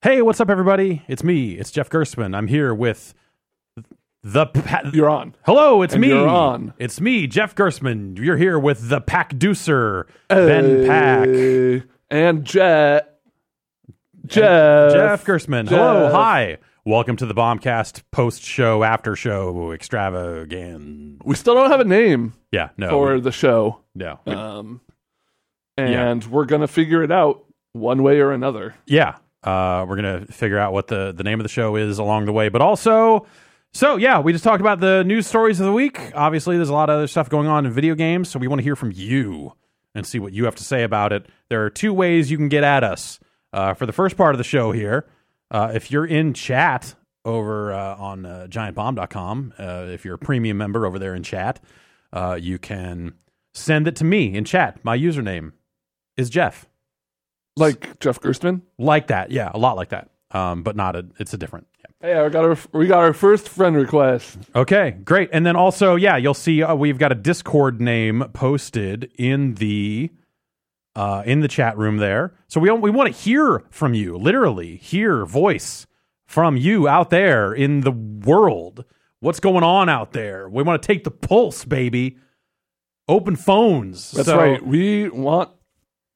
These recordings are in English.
Hey, what's up, everybody? It's me. It's Jeff Gerstmann. I'm here with the... You're on. Hello, it's me. You're on. It's me, Jeff Gerstmann. You're here with the Pack-ducer, Ben Pack. And Jeff Gerstmann. Hello, hi. Welcome to the Bombcast post-show, after-show, extravaganza. We still don't have a name for the show. No. We're going to figure it out one way or another. Yeah. We're going to figure out what the name of the show is along the way. But also, we just talked about the news stories of the week. Obviously, there's a lot of other stuff going on in video games, so we want to hear from you and see what you have to say about it. There are two ways you can get at us. For the first part of the show here, if you're in chat over on GiantBomb.com, if you're a premium member over there in chat, you can send it to me in chat. My username is Jeff. Like Jeff Gerstmann? Like that, yeah, a lot like that, but not a. It's a different. Yeah. Hey, we got our first friend request. Okay, great, and then also, you'll see we've got a Discord name posted in the chat room there. So we want to hear from you, literally hear voice from you out there in the world. What's going on out there? We want to take the pulse, baby. Open phones. That's right. We want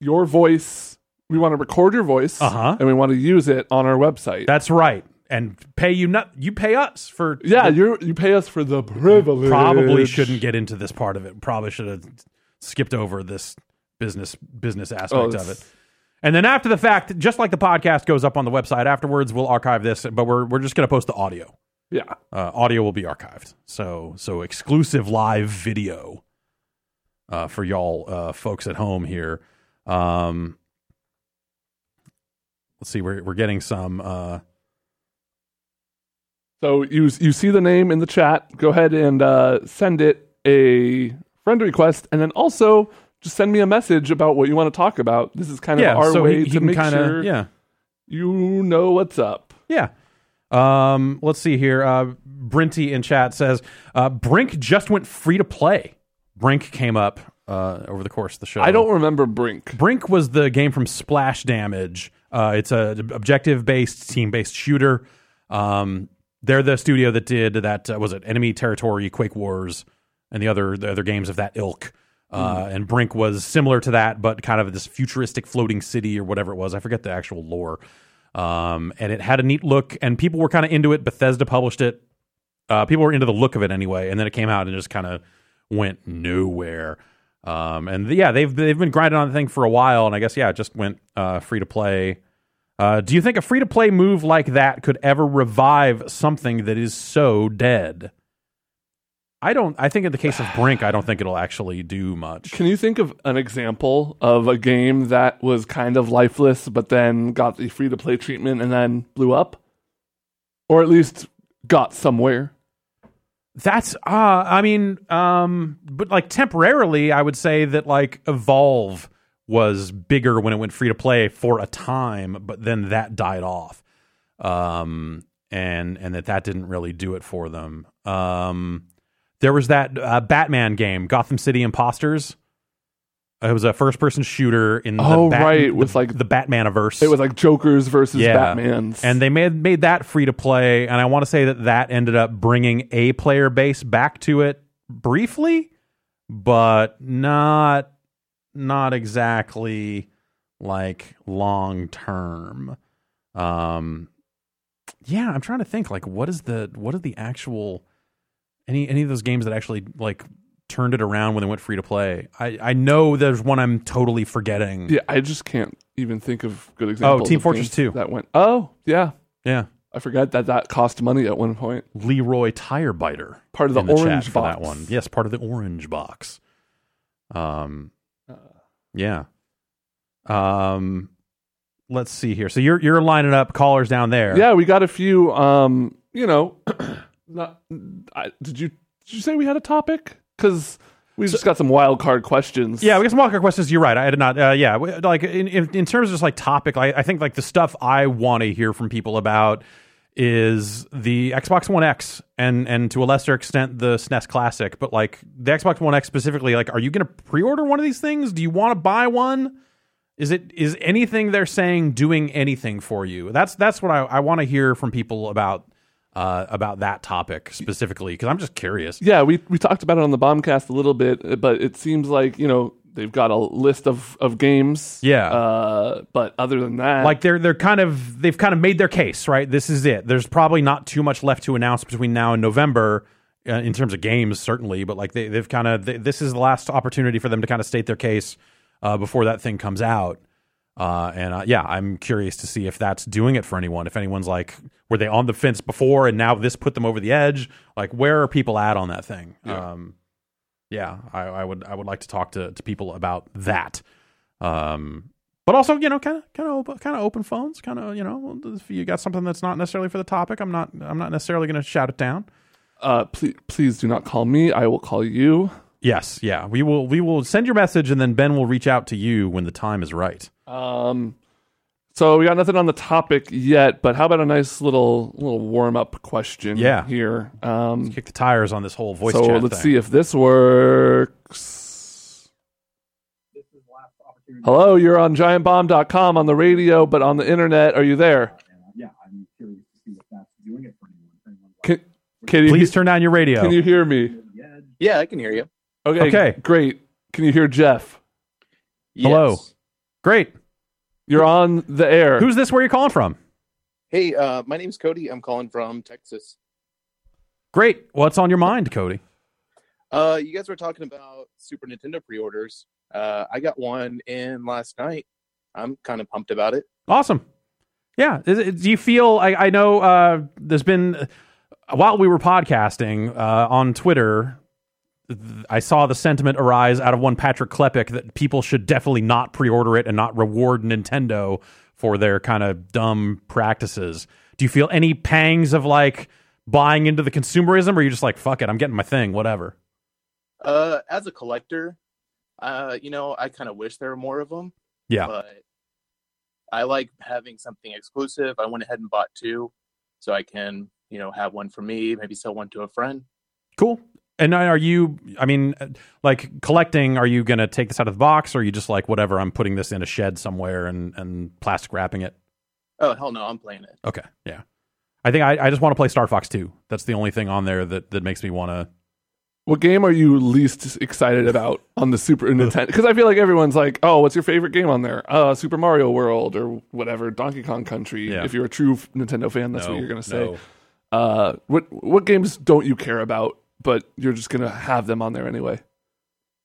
your voice. We want to record your voice, and we want to use it on our website. That's right. And you pay us for... Yeah, you pay us for the privilege. Probably shouldn't get into this part of it. Probably should have skipped over this business aspect of it. And then after the fact, just like the podcast goes up on the website afterwards, we'll archive this, but we're just going to post the audio. Yeah. Audio will be archived. So exclusive live video for y'all folks at home here. Let's see, we're getting some. So you see the name in the chat. Go ahead and send it a friend request, and then also just send me a message about what you want to talk about. This is kind of our way to make sure you know what's up. Yeah. Let's see here. Brinty in chat says, Brink just went free to play. Brink came up over the course of the show. I don't remember Brink. Brink was the game from Splash Damage. It's an objective-based, team-based shooter. They're the studio that did that. Was it Enemy Territory, Quake Wars, and the other games of that ilk? And Brink was similar to that, but kind of this futuristic floating city or whatever it was. I forget the actual lore. And it had a neat look, and people were kind of into it. Bethesda published it. People were into the look of it anyway, and then it came out and just kind of went nowhere. They've been grinding on the thing for a while, and I guess it just went free to play. Do you think a free to play move like that could ever revive something that is so dead? I think in the case of Brink, I don't think it'll actually do much. Can you think of an example of a game that was kind of lifeless, but then got the free to play treatment and then blew up, or at least got somewhere? That's but like temporarily, I would say that like Evolve was bigger when it went free to play for a time, but then that died off, and that didn't really do it for them. There was that Batman game, Gotham City Imposters. It was a first-person shooter in the Batmaniverse. It was like Jokers versus Batmans. And they made that free-to-play, and I want to say that ended up bringing a player base back to it briefly, but not exactly like long-term. I'm trying to think, like, what are the actual... Any of those games that actually, like... turned it around when they went free to play. I know there's one I'm totally forgetting. Yeah, I just can't even think of good examples. Oh, Team Fortress 2. That went. Oh, yeah. Yeah. I forgot that cost money at one point. Leroy Tire Biter. Part of the Orange Box. For that one. Yes, part of the Orange Box. Yeah. Let's see here. So you're lining up callers down there. Yeah, we got a few did you say we had a topic? Because we've just got some wild card questions. Yeah, we got some wild card questions. You're right. I did not. Like in terms of just like topic, I think like the stuff I want to hear from people about is the Xbox One X and to a lesser extent the SNES Classic. But like the Xbox One X specifically, like, are you going to pre-order one of these things? Do you want to buy one? Is anything they're saying doing anything for you? That's what I want to hear from people about that topic specifically, because I'm just curious. Yeah, we talked about it on the Bombcast a little bit, but it seems like, you know, they've got a list of games. Yeah. But other than that, like they've kind of made their case, right? This is it. There's probably not too much left to announce between now and November in terms of games, certainly. But like they've this is the last opportunity for them to kind of state their case before that thing comes out. And I'm curious to see if that's doing it for anyone. If anyone's like, were they on the fence before and now this put them over the edge? Like, where are people at on that thing? Yeah. I would like to talk to people about that. But also, you know, kind of open phones, kind of, you know, if you got something that's not necessarily for the topic, I'm not necessarily going to shout it down. Please do not call me. I will call you. Yes, yeah. We will send your message, and then Ben will reach out to you when the time is right. So we got nothing on the topic yet, but how about a nice little warm-up question here? Let's kick the tires on this whole voice chat thing. So let's see if this works. This is the last opportunity. Hello, you're on GiantBomb.com on the radio, but on the internet. Are you there? Yeah, I'm curious to see if that's doing it for anyone. Can you please turn on your radio? Can you hear me? Yeah, I can hear you. Okay, great. Can you hear Jeff? Yes. Hello. Great. You're on the air. Who's this? Where are you calling from? Hey, my name's Cody. I'm calling from Texas. Great. What's on your mind, Cody? You guys were talking about Super Nintendo pre-orders. I got one in last night. I'm kind of pumped about it. Awesome. Yeah. Do you feel... I know there's been... While we were podcasting on Twitter... I saw the sentiment arise out of one Patrick Klepek that people should definitely not pre-order it and not reward Nintendo for their kind of dumb practices. Do you feel any pangs of like buying into the consumerism, or are you just like, fuck it, I'm getting my thing, whatever? As a collector, you know, I kind of wish there were more of them. Yeah. But I like having something exclusive. I went ahead and bought two so I can, you know, have one for me, maybe sell one to a friend. Cool. And are you, I mean, like collecting, are you going to take this out of the box, or are you just like, whatever, I'm putting this in a shed somewhere and plastic wrapping it? Oh, hell no, I'm playing it. Okay, yeah. I think I just want to play Star Fox 2. That's the only thing on there that makes me want to... What game are you least excited about on the Super Nintendo? Because I feel like everyone's like, oh, what's your favorite game on there? Super Mario World or whatever, Donkey Kong Country. Yeah. If you're a true Nintendo fan, that's what you're going to say. No. What games don't you care about, but you're just going to have them on there anyway?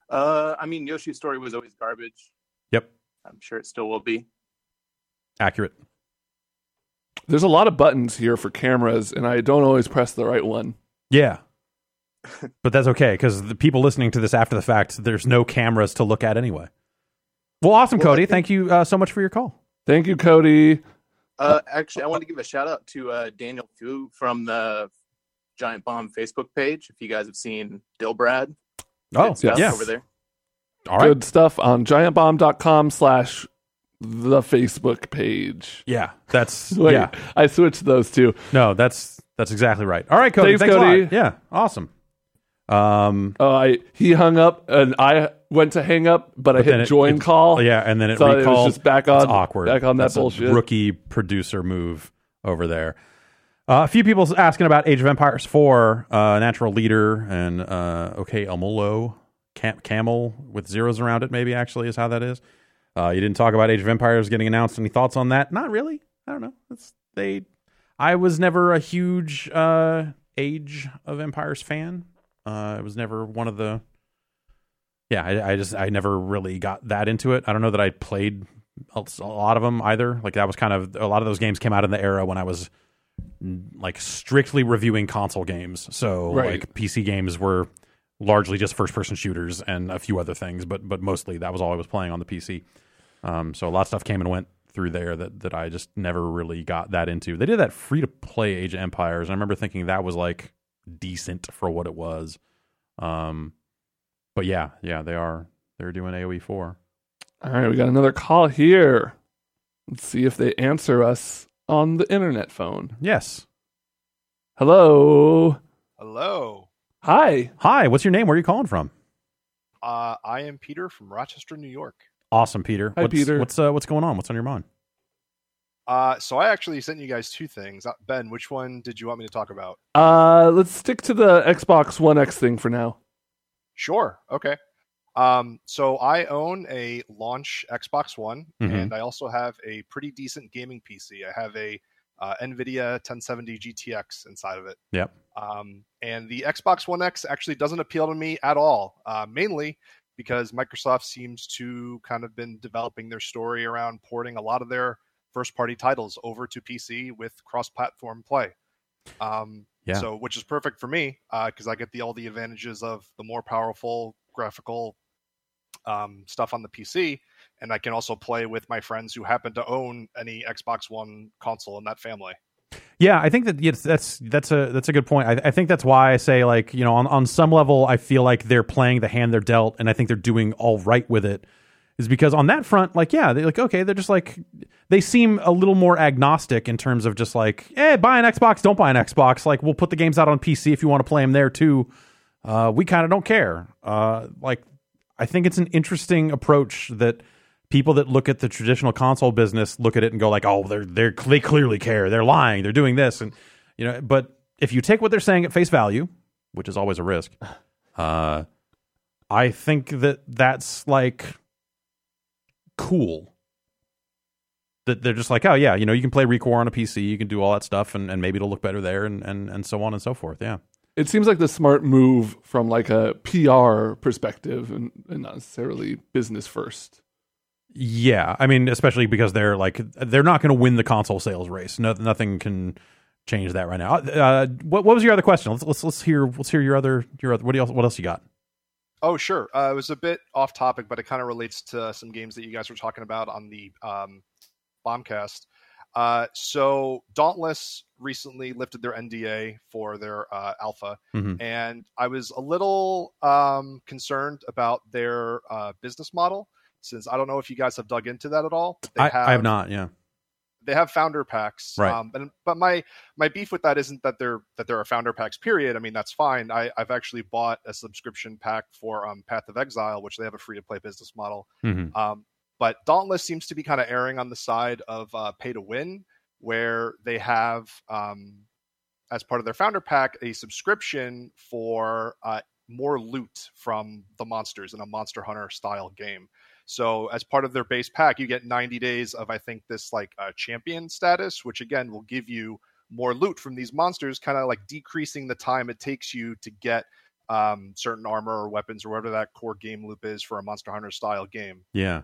I mean, Yoshi's Story was always garbage. Yep. I'm sure it still will be. Accurate. There's a lot of buttons here for cameras, and I don't always press the right one. Yeah. But that's okay, because the people listening to this after the fact, there's no cameras to look at anyway. Well, awesome, Cody. Thank you so much for your call. Thank you, Cody. Actually, I want to give a shout-out to Daniel Fu from the Giant Bomb Facebook page. If you guys have seen Dilbrad, yes. Over there. All right. Good stuff on GiantBomb.com/the Facebook page. Yeah, that's wait, yeah. I switched those two. No, that's exactly right. All right, Cody. Thanks Cody. A lot. Yeah, awesome. He hung up, and I went to hang up, but I hit join call. Yeah, and then it recalled. It was just back on. It's awkward. Back on that's that bullshit. A rookie producer move over there. A few people asking about Age of Empires 4, Natural Leader, and okay, Amolo, Camel with zeros around it, maybe, actually, is how that is. You didn't talk about Age of Empires getting announced. Any thoughts on that? Not really. I don't know. I was never a huge Age of Empires fan. It was never one of the... Yeah, I never really got that into it. I don't know that I played a lot of them either. Like, that was kind of... A lot of those games came out in the era when I was... like strictly reviewing console games, so right. Like PC games were largely just first person shooters and a few other things, but mostly that was all I was playing on the PC. So a lot of stuff came and went through there that I just never really got that into. They did that free to play Age of Empires, and I remember thinking that was like decent for what it was. But yeah, they're doing AoE4. All right, we got another call here. Let's see if they answer us on the internet phone. Yes. Hello. Hi. What's your name? Where are you calling from? I am Peter from Rochester, New York. Awesome, Peter. Hi, Peter. What's going on? What's on your mind? So I actually sent you guys two things. Ben, which one did you want me to talk about? Let's stick to the Xbox One X thing for now. Sure. Okay. So I own a launch Xbox One, and I also have a pretty decent gaming PC. I have a NVIDIA 1070 GTX inside of it. Yep. And the Xbox One X actually doesn't appeal to me at all, mainly because Microsoft seems to kind of been developing their story around porting a lot of their first-party titles over to PC with cross-platform play. So, which is perfect for me because I get all the advantages of the more powerful graphical stuff on the PC, and I can also play with my friends who happen to own any Xbox One console in that family. Yeah, I think that that's a good point. I think that's why I say, like, you know, on some level, I feel like they're playing the hand they're dealt, and I think they're doing all right with it. Is because on that front, like, yeah, they're like, okay, they're just like, they seem a little more agnostic in terms of just like, hey, buy an Xbox, don't buy an Xbox. Like, we'll put the games out on PC if you want to play them there too. We kind of don't care. Like, I think it's an interesting approach that people that look at the traditional console business look at it and go like, oh, they clearly care. They're lying. They're doing this, and you know. But if you take what they're saying at face value, which is always a risk, I think that's like. Cool that they're just like, oh yeah, you know, you can play ReCore on a PC, you can do all that stuff, and maybe it'll look better there, and so on and so forth. Yeah, it seems like the smart move from like a PR perspective, and not necessarily business first. Yeah, I mean, especially because they're not going to win the console sales race. No, nothing can change that right now. What was your other question? Let's hear your other. What else you got? Oh, sure. It was a bit off topic, but it kind of relates to some games that you guys were talking about on the Bombcast. So Dauntless recently lifted their NDA for their alpha, and I was a little concerned about their business model, since I don't know if you guys have dug into that at all. I have not, yeah. They have founder packs, right? But my beef with that isn't that there are founder packs. Period. I mean, that's fine. I've actually bought a subscription pack for Path of Exile, which they have a free to play business model. But Dauntless seems to be kind of erring on the side of pay to win, where they have as part of their founder pack a subscription for more loot from the monsters in a Monster Hunter style game. So as part of their base pack, you get 90 days of, I think, this like champion status, which again will give you more loot from these monsters, kind of like decreasing the time it takes you to get certain armor or weapons or whatever that core game loop is for a Monster Hunter style game. Yeah.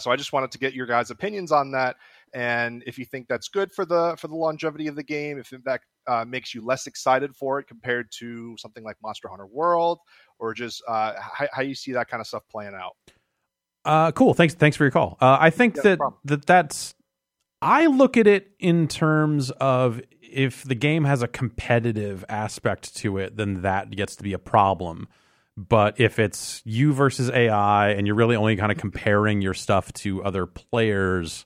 So I just wanted to get your guys' opinions on that, and if you think that's good for the longevity of the game, if that makes you less excited for it compared to something like Monster Hunter World, or just how you see that kind of stuff playing out. Cool. Thanks for your call. I think that's. I look at it in terms of if the game has a competitive aspect to it, then that gets to be a problem. But if it's you versus AI and you're really only kind of comparing your stuff to other players,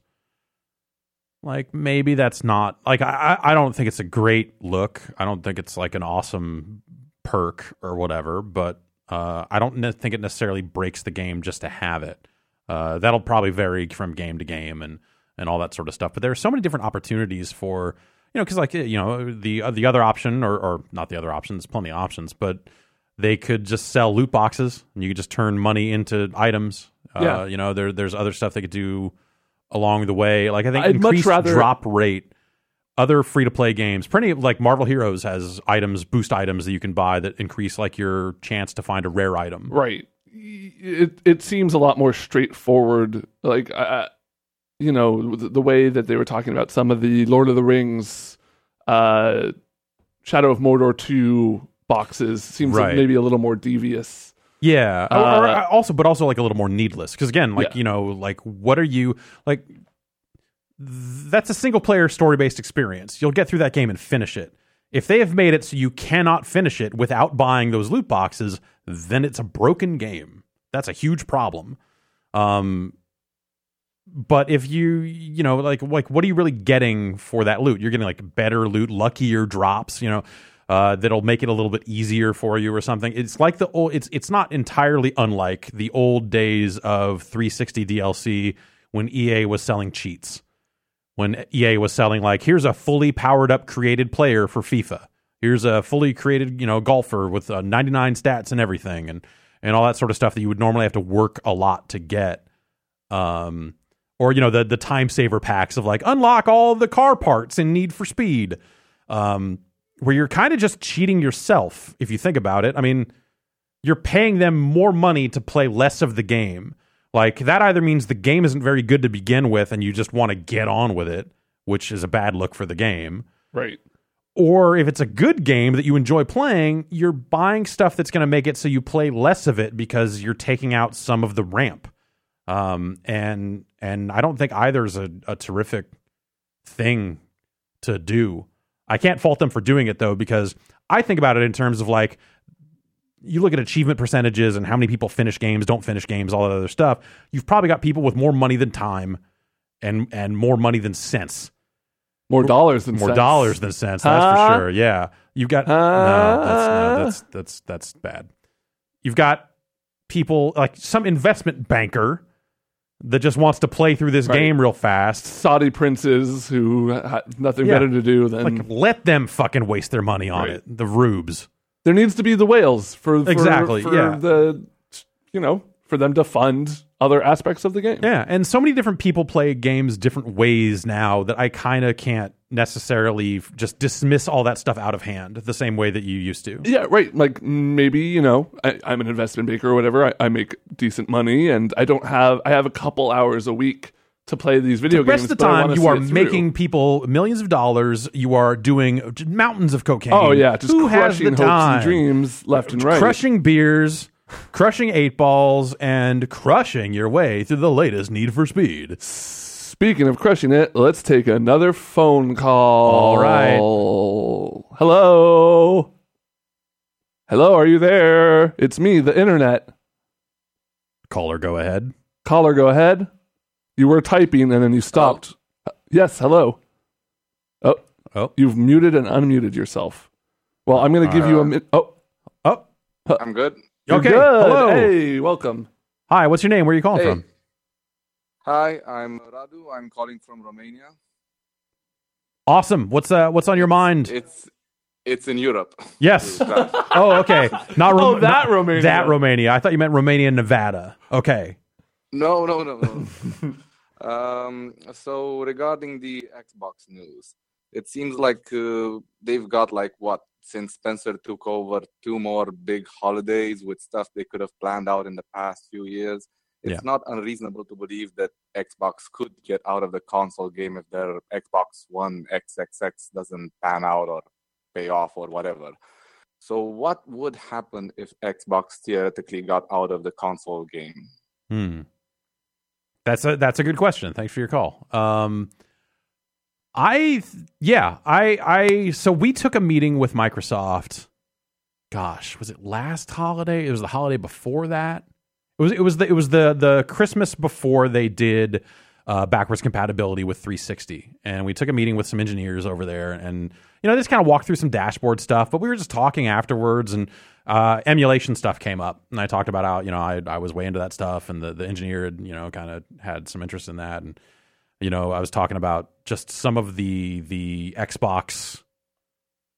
like maybe that's not like I don't think it's a great look. I don't think it's like an awesome perk or whatever, but. I don't think it necessarily breaks the game just to have it. That'll probably vary from game to game and all that sort of stuff. But there are so many different opportunities for, you know, because like, you know, the other option or not the other option, there's plenty of options, but they could just sell loot boxes and you could just turn money into items. Yeah. You know, there's other stuff they could do along the way. Like I think increased drop rate. Other free-to-play games, pretty like Marvel Heroes has items, boost items that you can buy that increase like your chance to find a rare item. Right. It seems a lot more straightforward. Like, you know, the way that they were talking about some of the Lord of the Rings, Shadow of Mordor 2 boxes seems like maybe a little more devious. Yeah. But also like a little more needless. Because again, like, you know, like what are you like? That's a single-player story-based experience. You'll get through that game and finish it. If they have made it so you cannot finish it without buying those loot boxes, then it's a broken game. That's a huge problem. But if you know, like what are you really getting for that loot? You're getting like better loot, luckier drops, you know. that'll make it a little bit easier for you or something. It's like the old. It's not entirely unlike the old days of 360 DLC when EA was selling cheats. When EA was selling, like, here's a fully powered up created player for FIFA. Here's a fully created, you know, golfer with 99 stats and everything, and all that sort of stuff that you would normally have to work a lot to get. Or, you know, the time saver packs of, like, unlock all the car parts in Need for Speed, where you're kind of just cheating yourself, if you think about it. I mean, you're paying them more money to play less of the game. Like, that either means the game isn't very good to begin with and you just want to get on with it, which is a bad look for the game. Right. Or if it's a good game that you enjoy playing, you're buying stuff that's going to make it so you play less of it because you're taking out some of the ramp. And I don't think either is a terrific thing to do. I can't fault them for doing it, though, because I think about it in terms of, like, you look at achievement percentages and how many people finish games, don't finish games, all that other stuff. You've probably got people with more money than time and more money than sense. More dollars than cents, that's for sure. Yeah. You've got that's bad. You've got people like some investment banker that just wants to play through this game real fast. Saudi princes who have nothing better to do than, like, let them fucking waste their money on it. The rubes. There needs to be the whales for exactly for the, you know, for them to fund other aspects of the game. Yeah, and so many different people play games different ways now that I kind of can't necessarily just dismiss all that stuff out of hand the same way that you used to. Yeah, right. Like, maybe, you know, I'm an investment banker or whatever. I make decent money, and I have a couple hours a week to play these video games. The rest of the time, you are making people millions of dollars. You are doing mountains of cocaine. Oh, yeah, just crushing hopes and dreams left and right. Crushing beers, crushing 8 balls, and crushing your way through the latest Need for Speed. Speaking of crushing it, let's take another phone call. All right. Hello. Hello, are you there? It's me, the internet. Caller, go ahead. Caller, go ahead. You were typing and then you stopped. Oh. Yes, hello. Oh, you've muted and unmuted yourself. Well, I'm going to give you a minute. Oh, I'm good. You're okay. Good. Hello. Hey, welcome. Hi, what's your name? Where are you calling from? Hi, I'm Radu. I'm calling from Romania. Awesome. What's on your mind? It's in Europe. Yes. Oh, okay. Not Romania. That Romania. I thought you meant Romania, Nevada. Okay. No. So regarding the Xbox news, it seems like they've got, like, what? Since Spencer took over, 2 more big holidays with stuff they could have planned out in the past few years. It's not unreasonable to believe that Xbox could get out of the console game if their Xbox One XXX doesn't pan out or pay off or whatever. So what would happen if Xbox theoretically got out of the console game? That's a good question. Thanks for your call. So we took a meeting with Microsoft. Gosh, was it last holiday? It was the holiday before that. It was the Christmas before they did backwards compatibility with 360. And we took a meeting with some engineers over there, and, you know, just kind of walked through some dashboard stuff. But we were just talking afterwards, and emulation stuff came up, and I talked about how, you know, I was way into that stuff, and the engineer had, you know, kind of had some interest in that, and, you know, I was talking about just some of the Xbox,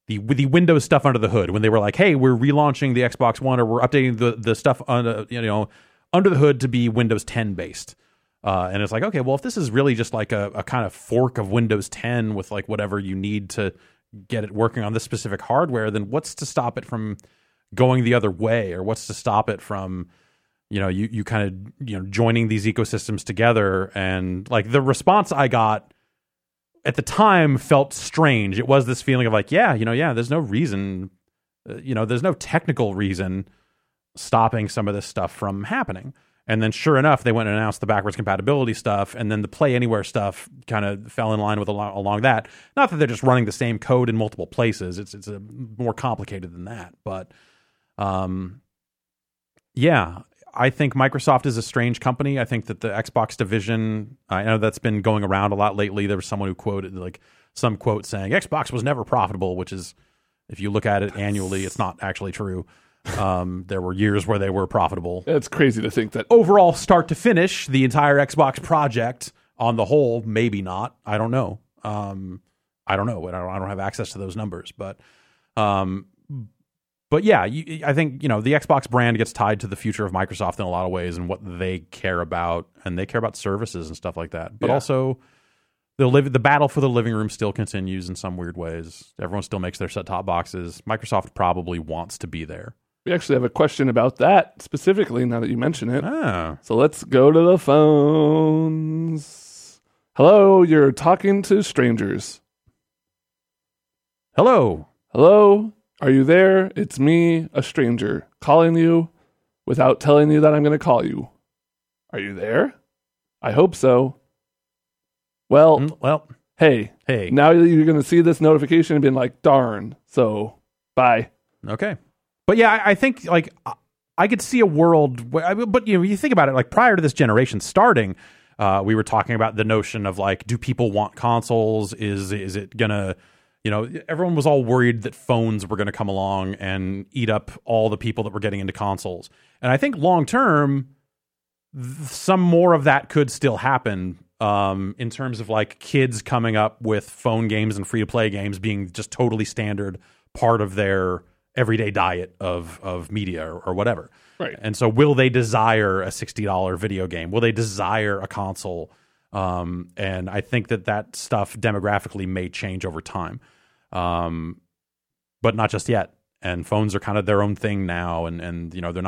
the Windows stuff under the hood, when they were like, hey, we're relaunching the Xbox One, or we're updating the stuff under the hood to be Windows 10 based. And it's like, okay, well, if this is really just like a kind of fork of Windows 10 with, like, whatever you need to get it working on this specific hardware, then what's to stop it from going the other way, or what's to stop it from, you know, you kind of, you know, joining these ecosystems together? And, like, the response I got at the time felt strange. It was this feeling of, like, there's no reason, there's no technical reason stopping some of this stuff from happening. And then sure enough, they went and announced the backwards compatibility stuff, and then the Play Anywhere stuff kind of fell in line with along that. Not that they're just running the same code in multiple places. It's a more complicated than that. But I think Microsoft is a strange company. I think that the Xbox division, I know that's been going around a lot lately. There was someone who quoted, like, some quote saying Xbox was never profitable, which is If you look at it annually, it's not actually true. There were years where they were profitable. It's crazy to think that. Overall, start to finish, the entire Xbox project on the whole, maybe not. I don't know. I don't have access to those numbers. But yeah, I think, you know, the Xbox brand gets tied to the future of Microsoft in a lot of ways and what they care about. And they care about services and stuff like that. But also, the battle for the living room still continues in some weird ways. Everyone still makes their set-top boxes. Microsoft probably wants to be there. We actually have a question about that specifically now that you mention it. Ah. So let's go to the phones. Hello, you're talking to strangers. Hello. Hello, are you there? It's me, a stranger, calling you without telling you that I'm going to call you. Are you there? I hope so. Well, hey, now you're going to see this notification and being like, darn. So, bye. Okay. But yeah, I think like I could see a world where, but you know, you think about it, like prior to this generation starting, we were talking about the notion of like, do people want consoles? Is it gonna, you know, everyone was all worried that phones were going to come along and eat up all the people that were getting into consoles. And I think long term, some more of that could still happen. In terms of like kids coming up with phone games and free to play games being just totally standard part of their everyday diet of media or whatever. Right. And so will they desire a $60 video game? Will they desire a console? And I think that stuff demographically may change over time. But not just yet. And phones are kind of their own thing now. And you know, they're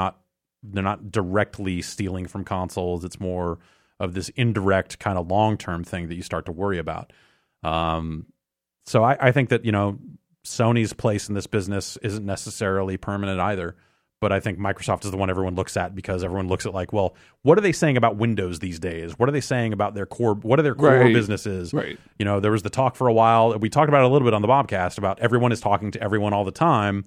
not directly stealing from consoles. It's more of this indirect kind of long-term thing that you start to worry about. So I think that, you know, Sony's place in this business isn't necessarily permanent either, but I think Microsoft is the one everyone looks at because everyone looks at like, well, what are they saying about Windows these days? What are they saying about their core? What are their core businesses? Right. You know, there was the talk for a while. We talked about it a little bit on the Bombcast about everyone is talking to everyone all the time.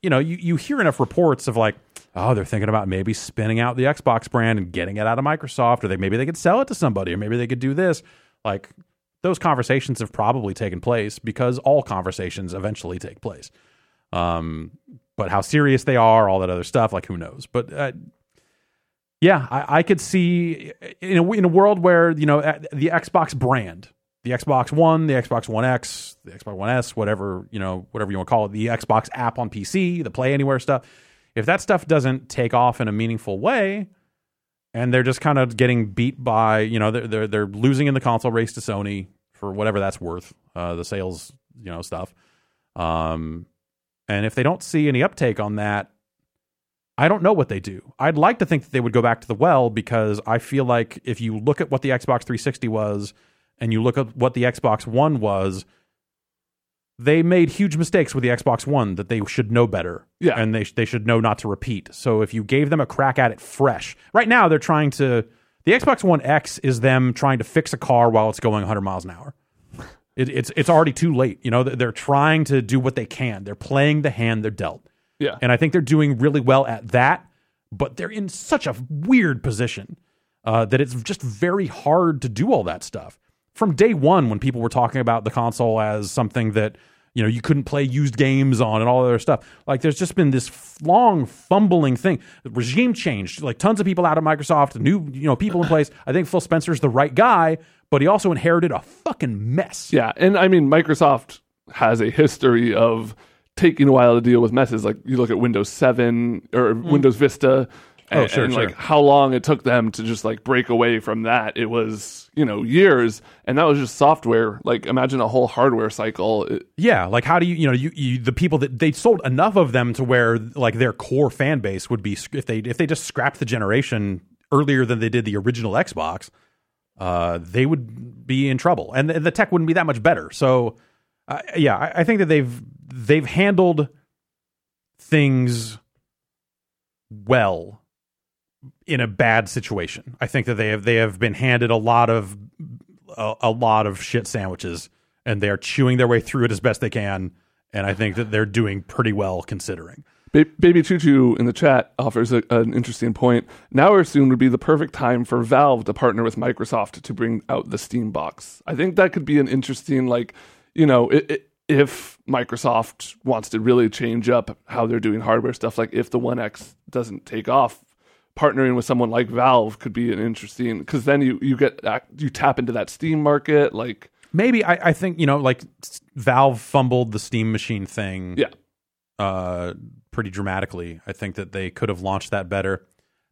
You know, you hear enough reports of like, oh, they're thinking about maybe spinning out the Xbox brand and getting it out of Microsoft, or maybe they could sell it to somebody, or maybe they could do this. Like, those conversations have probably taken place because all conversations eventually take place. But how serious they are, all that other stuff, like who knows? But yeah, I could see in a world where, you know, the Xbox brand, the Xbox One, the Xbox One X, the Xbox One S, whatever you want to call it, the Xbox app on PC, the Play Anywhere stuff. If that stuff doesn't take off in a meaningful way, and they're just kind of getting beat by, you know, they're losing in the console race to Sony for whatever that's worth, the sales, you know, stuff. And if they don't see any uptake on that, I don't know what they do. I'd like to think that they would go back to the well, because I feel like if you look at what the Xbox 360 was and you look at what the Xbox One was, they made huge mistakes with the Xbox One that they should know better. Yeah. And they should know not to repeat. So if you gave them a crack at it fresh. Right now, they're trying to... The Xbox One X is them trying to fix a car while it's going 100 miles an hour. It's already too late. You know, they're trying to do what they can. They're playing the hand they're dealt. Yeah. And I think they're doing really well at that, but they're in such a weird position that it's just very hard to do all that stuff. From day one, when people were talking about the console as something that, you know, you couldn't play used games on and all that other stuff, like there's just been this long fumbling thing. The regime changed, like tons of people out of Microsoft, new, you know, people in place. I think Phil Spencer's the right guy, but he also inherited a fucking mess. Yeah, and I mean, Microsoft has a history of taking a while to deal with messes. Like you look at Windows 7 or Windows Vista. And like how long it took them to just like break away from that. It was, you know, years, and that was just software. Like imagine a whole hardware cycle. Yeah. Like how do you, you know, you the people that they sold enough of them to where like their core fan base would be if they just scrapped the generation earlier than they did the original Xbox, they would be in trouble and the tech wouldn't be that much better. So yeah, I think that they've handled things well in a bad situation. I think that they have been handed a lot of shit sandwiches, and they are chewing their way through it as best they can. And I think that they're doing pretty well considering. Baby Choo Choo in the chat offers an interesting point. Now or soon would be the perfect time for Valve to partner with Microsoft to bring out the Steam Box. I think that could be an interesting, like, you know, if Microsoft wants to really change up how they're doing hardware stuff, like if the One X doesn't take off, partnering with someone like Valve could be an interesting, because then you tap into that Steam market. Like maybe I think, you know, like Valve fumbled the Steam machine thing, pretty dramatically. I think that they could have launched that better.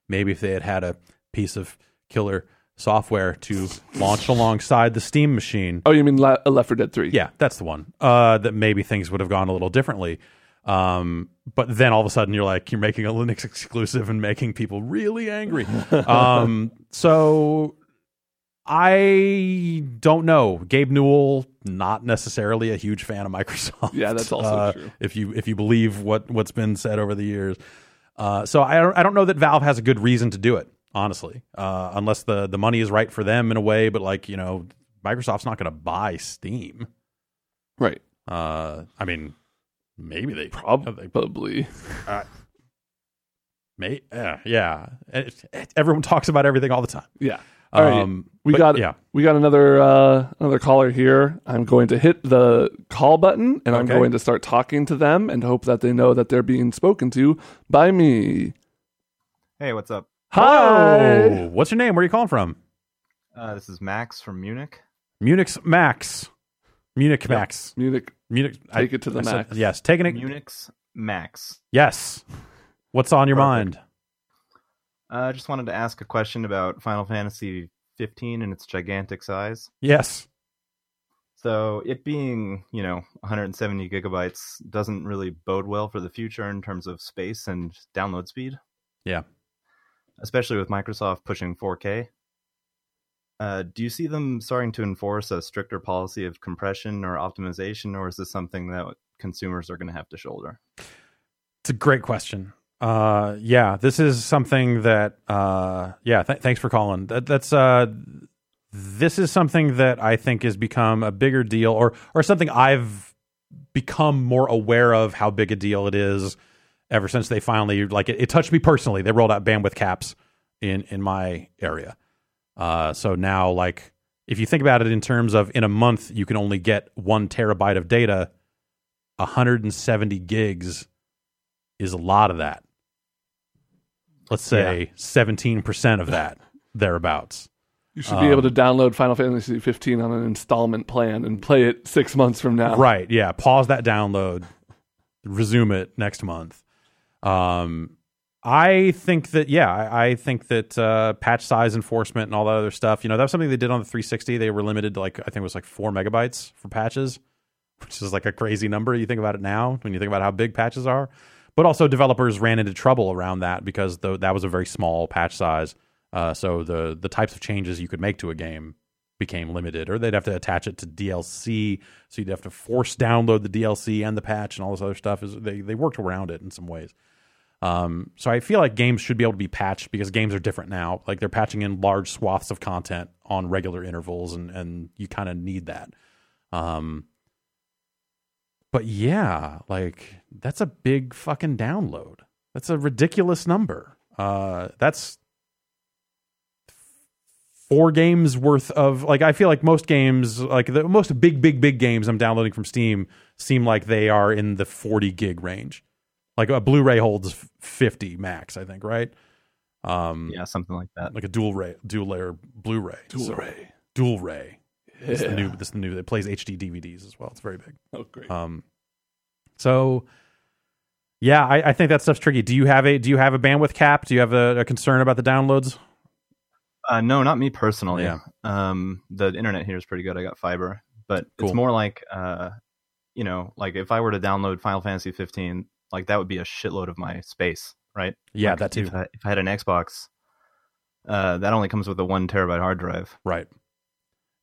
Maybe if they had a piece of killer software to launch alongside the Steam machine. Oh, you mean Left 4 Dead 3? Yeah, that's the one. That maybe things would have gone a little differently. But then all of a sudden you're like, you're making a Linux exclusive and making people really angry. So I don't know. Gabe Newell, not necessarily a huge fan of Microsoft. Yeah, that's also true. If you believe what's been said over the years. So I don't know that Valve has a good reason to do it, honestly, unless the money is right for them in a way. But like, you know, Microsoft's not going to buy Steam. Right. I mean, maybe they probably. Yeah. Everyone talks about everything all the time. Yeah. All right. We got another caller here. I'm going to hit the call button, and I'm going to start talking to them and hope that they know that they're being spoken to by me. Hey, what's up? Hi. Hello. What's your name? Where are you calling from? This is Max from Munich. Munich. Take it to the Max. Yes, taking it. Munich's Max. Yes. What's on your mind? I just wanted to ask a question about Final Fantasy 15 and its gigantic size. Yes. So it being, you know, 170 gigabytes doesn't really bode well for the future in terms of space and download speed. Yeah. Especially with Microsoft pushing 4K. Do you see them starting to enforce a stricter policy of compression or optimization, or is this something that consumers are going to have to shoulder? It's a great question. Yeah, this is something that, thanks for calling. This is something that I think has become a bigger deal, or something I've become more aware of how big a deal it is ever since they finally, like, it touched me personally. They rolled out bandwidth caps in my area. So now, like, if you think about it in terms of in a month, you can only get 1 terabyte of data, 170 gigs is a lot of that. Let's say 17% of that, thereabouts. You should be able to download Final Fantasy 15 on an installment plan and play it 6 months from now. Right, yeah. Pause that download. Resume it next month. I think that, patch size enforcement and all that other stuff, you know, that was something they did on the 360. They were limited to, like, I think it was like 4 megabytes for patches, which is like a crazy number. You think about it now when you think about how big patches are. But also developers ran into trouble around that because that was a very small patch size. So the types of changes you could make to a game became limited, or they'd have to attach it to DLC. So you'd have to force download the DLC and the patch and all this other stuff. They worked around it in some ways. So I feel like games should be able to be patched because games are different now. Like they're patching in large swaths of content on regular intervals, and you kind of need that. But yeah, like that's a big fucking download. That's a ridiculous number. That's 4 games worth of, like, I feel like most games, like the most big games I'm downloading from Steam seem like they are in the 40 gig range. Like a Blu-ray holds 50 max, I think, right? Yeah, something like that. Like a dual layer Blu-ray. Dual ray. Yeah. This is the new. It plays HD DVDs as well. It's very big. Oh, great. So, yeah, I think that stuff's tricky. Do you have a bandwidth cap? Do you have a concern about the downloads? No, not me personally. Yeah. The internet here is pretty good. I got fiber, but It's more like, you know, like if I were to download Final Fantasy 15, like that would be a shitload of my space, right? Yeah, like that too. If I had an Xbox, that only comes with a 1 terabyte hard drive, right?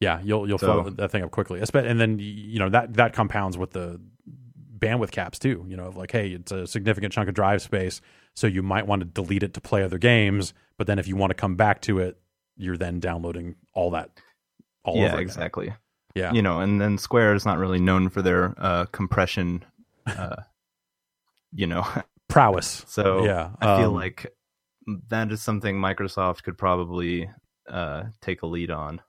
Yeah, you'll fill that thing up quickly. And then, you know, that compounds with the bandwidth caps too, you know, of like, hey, it's a significant chunk of drive space, so you might want to delete it to play other games, but then if you want to come back to it, you're then downloading all that over again. Exactly. Yeah. You know, and then Square is not really known for their compression, you know, prowess. So yeah, I feel like that is something Microsoft could probably take a lead on.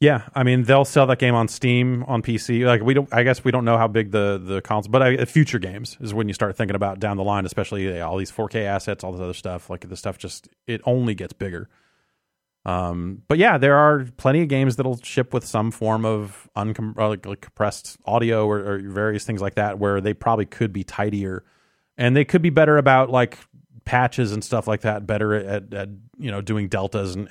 Yeah, I mean, they'll sell that game on Steam, on PC. Like, we don't, I guess we don't know how big the console, but future games is when you start thinking about down the line, especially all these 4K assets, all this other stuff. Like, the stuff just, it only gets bigger. But yeah, there are plenty of games that'll ship with some form of compressed audio or various things like that, where they probably could be tidier, and they could be better about like patches and stuff like that, better at you know, doing deltas and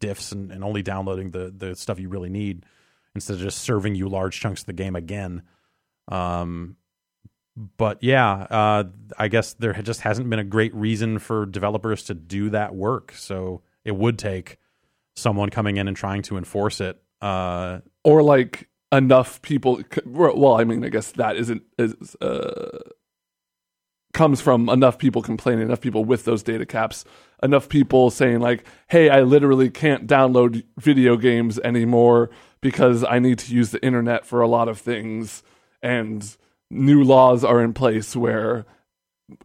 diffs and only downloading the stuff you really need instead of just serving you large chunks of the game again. But yeah, I guess there just hasn't been a great reason for developers to do that work. So it would take someone coming in and trying to enforce it. Or like enough people. Well, I mean, I guess that isn't comes from enough people complaining, enough people with those data caps, enough people saying like, hey, I literally can't download video games anymore because I need to use the internet for a lot of things. And new laws are in place where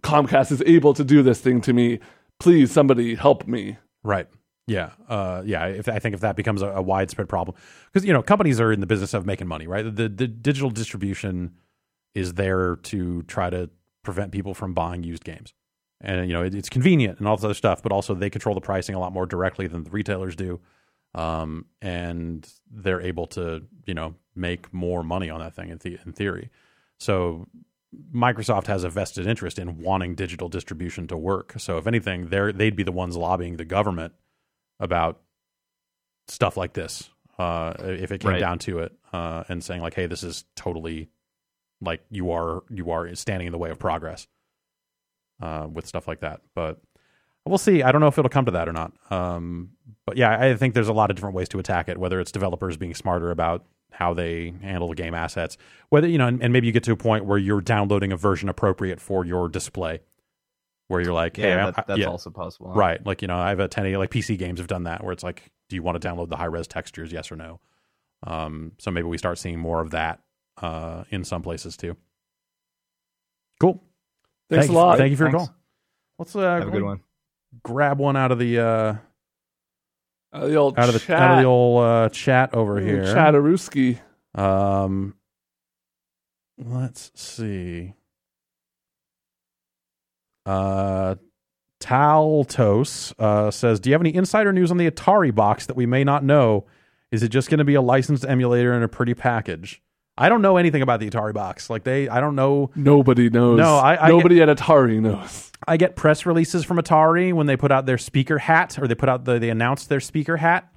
Comcast is able to do this thing to me. Please, somebody help me. Right. Yeah. Yeah. I think if that becomes a widespread problem, because, you know, companies are in the business of making money, right? The digital distribution is there to try to prevent people from buying used games. And, you know, it's convenient and all this other stuff, but also they control the pricing a lot more directly than the retailers do. And they're able to, you know, make more money on that thing in theory. So Microsoft has a vested interest in wanting digital distribution to work. So if anything, they'd be the ones lobbying the government about stuff like this, if it came right down to it, and saying like, hey, this is totally like you are standing in the way of progress with stuff like that. But we'll see. I don't know if it'll come to that or not. But yeah, I think there's a lot of different ways to attack it, whether it's developers being smarter about how they handle the game assets, whether, you know, and maybe you get to a point where you're downloading a version appropriate for your display, where you're like, hey, yeah, that's also possible, huh? Right? Like, you know, I have a 1080, like PC games have done that, where it's like, do you want to download the high res textures? Yes or no? So maybe we start seeing more of that in some places too. Cool. Thanks a lot. Thank you for your call. Let's have a good one. Grab one out of the old chat over here. Chatterooski. Let's see. Taltos says, do you have any insider news on the Atari box that we may not know? Is it just going to be a licensed emulator and a pretty package? I don't know anything about the Atari box. Like, I don't know. Nobody knows. No, nobody at Atari knows. I get press releases from Atari when they put out their speaker hat, or they put out they announced their speaker hat,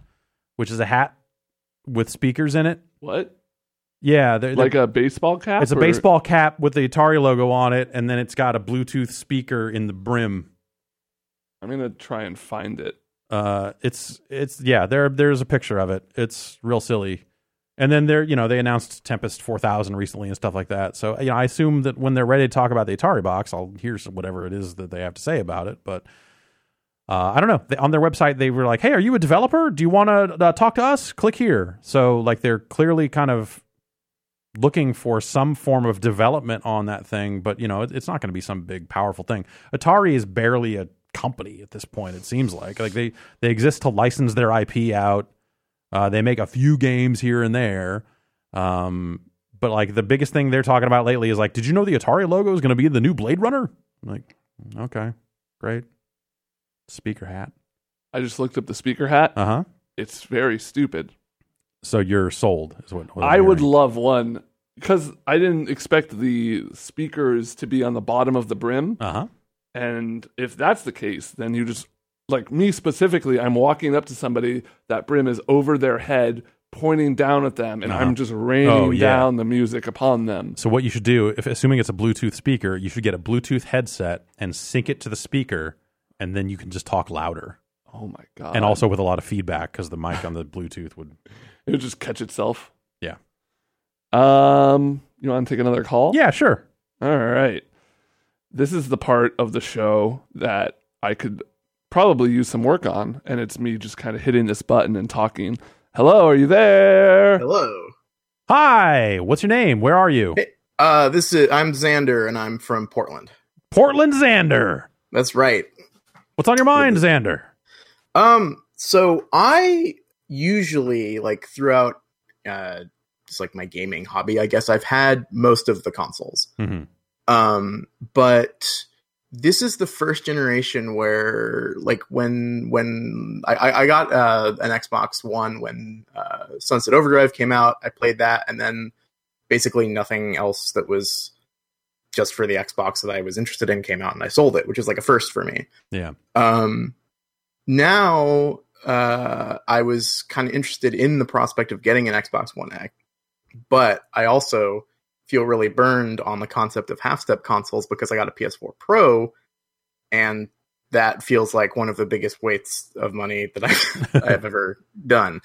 which is a hat with speakers in it. What? Yeah, they're a baseball cap. It's a baseball cap with the Atari logo on it, and then it's got a Bluetooth speaker in the brim. I'm gonna try and find it. It's yeah. There's a picture of it. It's real silly. And then they announced Tempest 4000 recently and stuff like that. So, you know, I assume that when they're ready to talk about the Atari box, I'll hear whatever it is that they have to say about it. But I don't know. On their website, they were like, hey, are you a developer? Do you want to talk to us? Click here. So, like, they're clearly kind of looking for some form of development on that thing. But, you know, it's not going to be some big, powerful thing. Atari is barely a company at this point, it seems like. Like, they exist to license their IP out. They make a few games here and there. But like the biggest thing they're talking about lately is like, did you know the Atari logo is going to be the new Blade Runner? I'm like, okay, great. Speaker hat. I just looked up the speaker hat. Uh-huh. It's very stupid. So you're sold is what I would love one, because I didn't expect the speakers to be on the bottom of the brim. Uh-huh. And if that's the case, then you just, like me specifically, I'm walking up to somebody, that brim is over their head, pointing down at them, and I'm just raining down the music upon them. So what you should do, assuming it's a Bluetooth speaker, you should get a Bluetooth headset and sync it to the speaker, and then you can just talk louder. Oh, my God. And also with a lot of feedback, because the mic on the Bluetooth would... It would just catch itself? Yeah. You want to take another call? Yeah, sure. All right. This is the part of the show that I could... probably use some work on, and it's me just kind of hitting this button and talking. Hello, are you there? Hello. Hi, what's your name? Where are you? Hey, I'm Xander, and I'm from Portland. Portland Xander. That's right. What's on your mind, Xander? So I usually, like, throughout just, like, my gaming hobby, I guess I've had most of the consoles. Mm-hmm. But this is the first generation where, like, when I got an Xbox One when Sunset Overdrive came out, I played that, and then basically nothing else that was just for the Xbox that I was interested in came out, and I sold it, which is like a first for me. Yeah. Now I was kind of interested in the prospect of getting an Xbox One X, but I also feel really burned on the concept of half-step consoles because I got a PS4 Pro, and that feels like one of the biggest weights of money that I've ever done.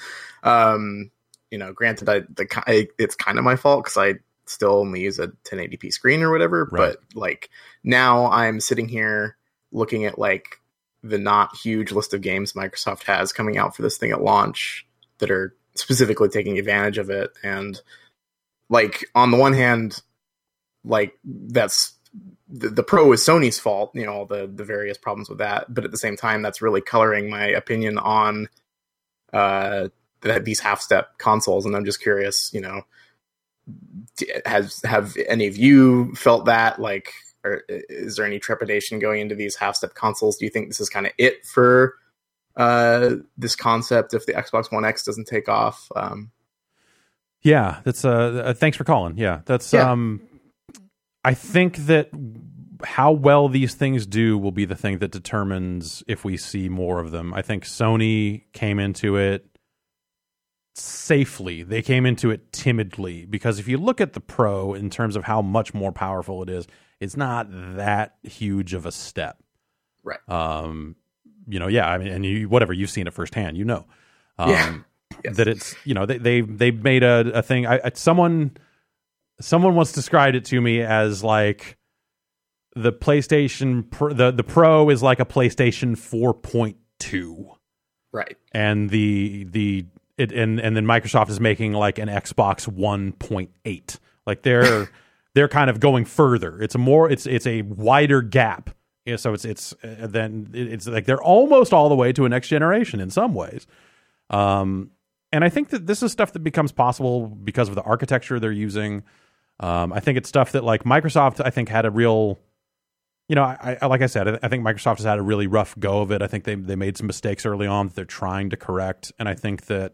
You know, granted, it's kind of my fault because I still only use a 1080p screen or whatever, right. But like now I'm sitting here looking at like the not huge list of games Microsoft has coming out for this thing at launch that are specifically taking advantage of it, and like, on the one hand, like, that's the Pro is Sony's fault, you know, all the various problems with that. But at the same time, that's really coloring my opinion on these half-step consoles. And I'm just curious, you know, have any of you felt that? Like, or is there any trepidation going into these half-step consoles? Do you think this is kind of it for this concept if the Xbox One X doesn't take off? Yeah, that's thanks for calling. Yeah, that's I think that how well these things do will be the thing that determines if we see more of them. I think Sony came into it safely. They came into it timidly, because if you look at the Pro in terms of how much more powerful it is, it's not that huge of a step. Right. You know, yeah, I mean, and you've seen it firsthand, you know. Yeah. Yes. That it's, you know, they made a thing. Someone once described it to me as like the PlayStation the Pro is like a PlayStation 4.2, right? And then Microsoft is making like an Xbox 1.8. Like they're kind of going further. It's a wider gap. Yeah, so it's like they're almost all the way to a next generation in some ways. And I think that this is stuff that becomes possible because of the architecture they're using. I think it's stuff that, like, Microsoft, I think, had a real, you know, like I said, I think Microsoft has had a really rough go of it. I think they made some mistakes early on that they're trying to correct. And I think that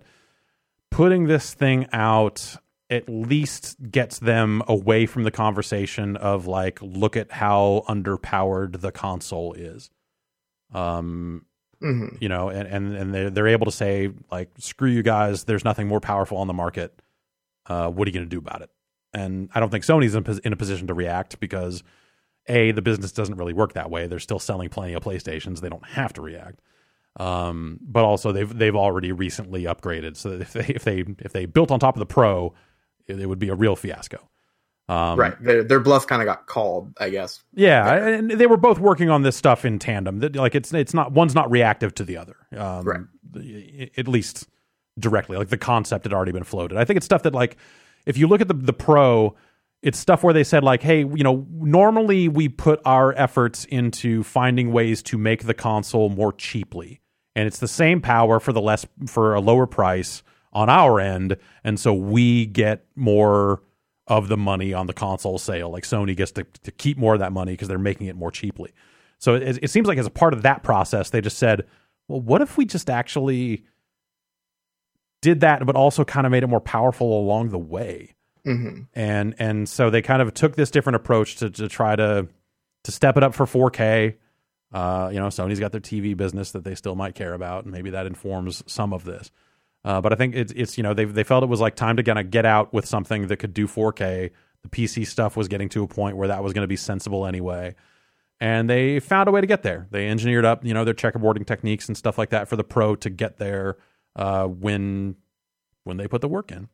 putting this thing out at least gets them away from the conversation of, like, look at how underpowered the console is. Mm-hmm. You know, and they're able to say, like, screw you guys, there's nothing more powerful on the market. What are you going to do about it? And I don't think Sony's in a position to react because, A, the business doesn't really work that way. They're still selling plenty of PlayStations. They don't have to react. But also they've already recently upgraded. So if they built on top of the Pro, it would be a real fiasco. Right. Their bluff kind of got called, I guess. Yeah. And they were both working on this stuff in tandem. Like it's not, one's not reactive to the other, right. At least directly, like the concept had already been floated. I think it's stuff that, like, if you look at the Pro, it's stuff where they said, like, hey, you know, normally we put our efforts into finding ways to make the console more cheaply. And it's the same power for a lower price on our end. And so we get more of the money on the console sale. Like, Sony gets to keep more of that money because they're making it more cheaply. So it seems like as a part of that process, they just said, well, what if we just actually did that, but also kind of made it more powerful along the way? Mm-hmm. And so they kind of took this different approach to try to step it up for 4K. You know, Sony's got their TV business that they still might care about, and maybe that informs some of this. But I think it's you know, they felt it was like time to kind of get out with something that could do 4K. The PC stuff was getting to a point where that was going to be sensible anyway. And they found a way to get there. They engineered up, you know, their checkerboarding techniques and stuff like that for the Pro to get there when they put the work in.